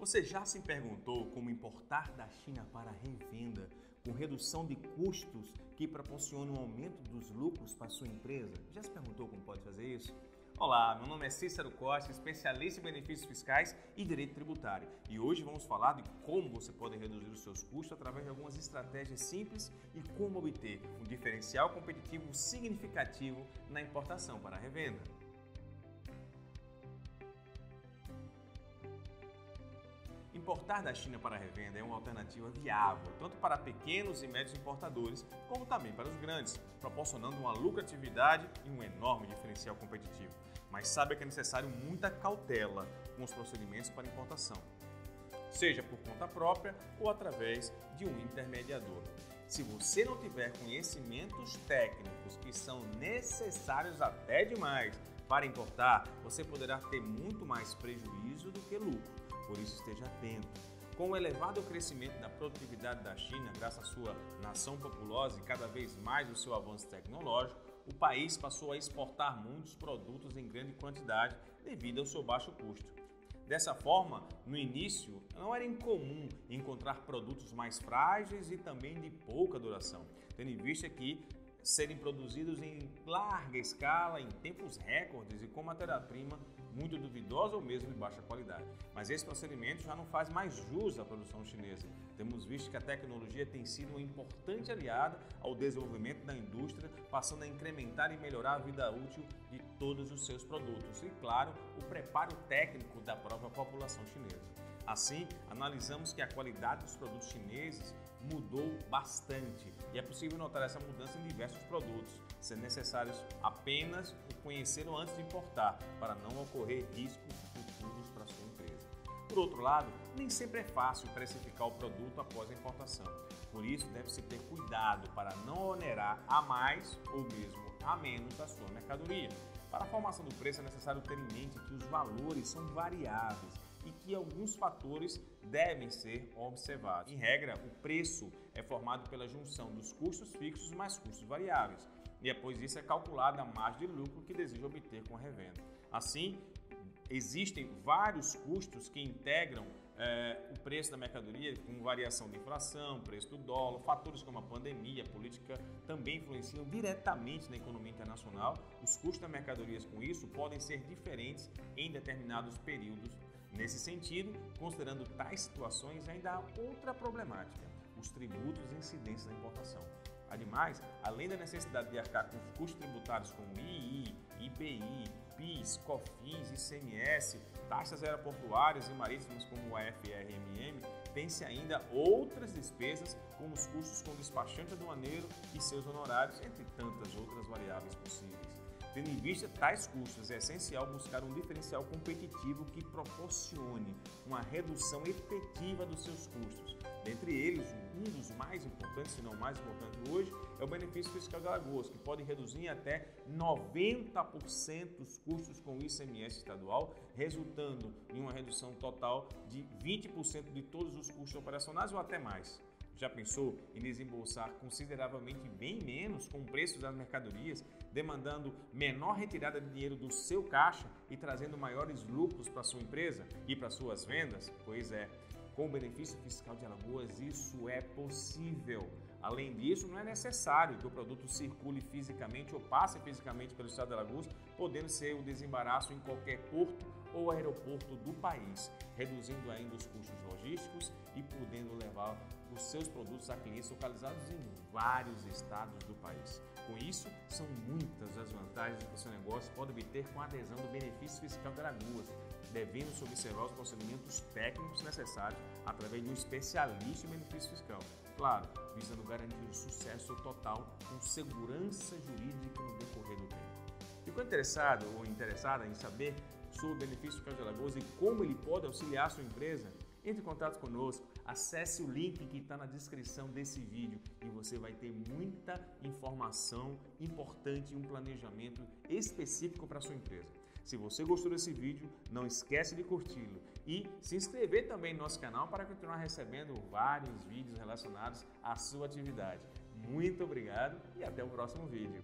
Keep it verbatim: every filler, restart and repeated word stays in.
Você já se perguntou como importar da China para revenda, com redução de custos que proporciona um aumento dos lucros para sua empresa? Já se perguntou como pode fazer isso? Olá, meu nome é Cícero Costa, especialista em benefícios fiscais e direito tributário. E hoje vamos falar de como você pode reduzir os seus custos através de algumas estratégias simples e como obter um diferencial competitivo significativo na importação para a revenda. Importar da China para a revenda é uma alternativa viável, tanto para pequenos e médios importadores, como também para os grandes, proporcionando uma lucratividade e um enorme diferencial competitivo. Mas saiba que é necessário muita cautela com os procedimentos para importação, seja por conta própria ou através de um intermediador. Se você não tiver conhecimentos técnicos que são necessários até demais para importar, você poderá ter muito mais prejuízo do que lucro. Por isso, esteja atento. Com o elevado crescimento da produtividade da China, graças à sua nação populosa e cada vez mais o seu avanço tecnológico, o país passou a exportar muitos produtos em grande quantidade devido ao seu baixo custo. Dessa forma, no início, não era incomum encontrar produtos mais frágeis e também de pouca duração, tendo em vista que serem produzidos em larga escala, em tempos recordes e com matéria-prima muito duvidosa ou mesmo de baixa qualidade. Mas esse procedimento já não faz mais jus à produção chinesa. Temos visto que a tecnologia tem sido uma importante aliada ao desenvolvimento da indústria, passando a incrementar e melhorar a vida útil de todos os seus produtos e, claro, o preparo técnico da própria população chinesa. Assim, analisamos que a qualidade dos produtos chineses mudou bastante e é possível notar essa mudança em diversos produtos, sendo necessários apenas conhecê-lo antes de importar, para não ocorrer riscos futuros para sua empresa. Por outro lado, nem sempre é fácil precificar o produto após a importação. Por isso, deve-se ter cuidado para não onerar a mais ou mesmo a menos da sua mercadoria. Para a formação do preço, é necessário ter em mente que os valores são variáveis e que alguns fatores devem ser observados. Em regra, o preço é formado pela junção dos custos fixos mais custos variáveis, e após isso é calculada a margem de lucro que deseja obter com a revenda. Assim, existem vários custos que integram é, o preço da mercadoria, com variação de inflação, preço do dólar, fatores como a pandemia, a política também influenciam diretamente na economia internacional. Os custos das mercadorias com isso podem ser diferentes em determinados períodos. Nesse sentido, considerando tais situações, ainda há outra problemática, os tributos e incidentes da importação. Ademais, além da necessidade de arcar com os custos tributários como I I, I B I, PIS, COFINS, I C M S, taxas aeroportuárias e marítimas como o A F R M M, tem-se ainda outras despesas como os custos com o despachante aduaneiro e seus honorários, entre tantas outras variáveis possíveis. Tendo em vista tais custos, é essencial buscar um diferencial competitivo que proporcione uma redução efetiva dos seus custos. Dentre eles, um dos mais importantes, se não mais importante hoje, é o benefício fiscal de Alagoas, que pode reduzir em até noventa por cento os custos com o I C M S estadual, resultando em uma redução total de vinte por cento de todos os custos operacionais ou até mais. Já pensou em desembolsar consideravelmente bem menos com o preço das mercadorias, demandando menor retirada de dinheiro do seu caixa e trazendo maiores lucros para sua empresa e para suas vendas? Pois é, com o benefício fiscal de Alagoas isso é possível. Além disso, não é necessário que o produto circule fisicamente ou passe fisicamente pelo estado de Alagoas, podendo ser o desembaraço em qualquer porto ou aeroporto do país, reduzindo ainda os custos logísticos e podendo levar os seus produtos a clientes localizados em vários estados do país. Com isso, são muitas as vantagens que o seu negócio pode obter com a adesão do benefício fiscal de Alagoas, devendo-se observar os procedimentos técnicos necessários através de um especialista em benefício fiscal. Claro, visando garantir o sucesso total com segurança jurídica no decorrer do tempo. Ficou interessado ou interessada em saber sobre o benefício fiscal de Alagoas e como ele pode auxiliar a sua empresa? Entre em contato conosco, acesse o link que está na descrição desse vídeo e você vai ter muita informação importante e um planejamento específico para a sua empresa. Se você gostou desse vídeo, não esquece de curti-lo e se inscrever também no nosso canal para continuar recebendo vários vídeos relacionados à sua atividade. Muito obrigado e até o próximo vídeo.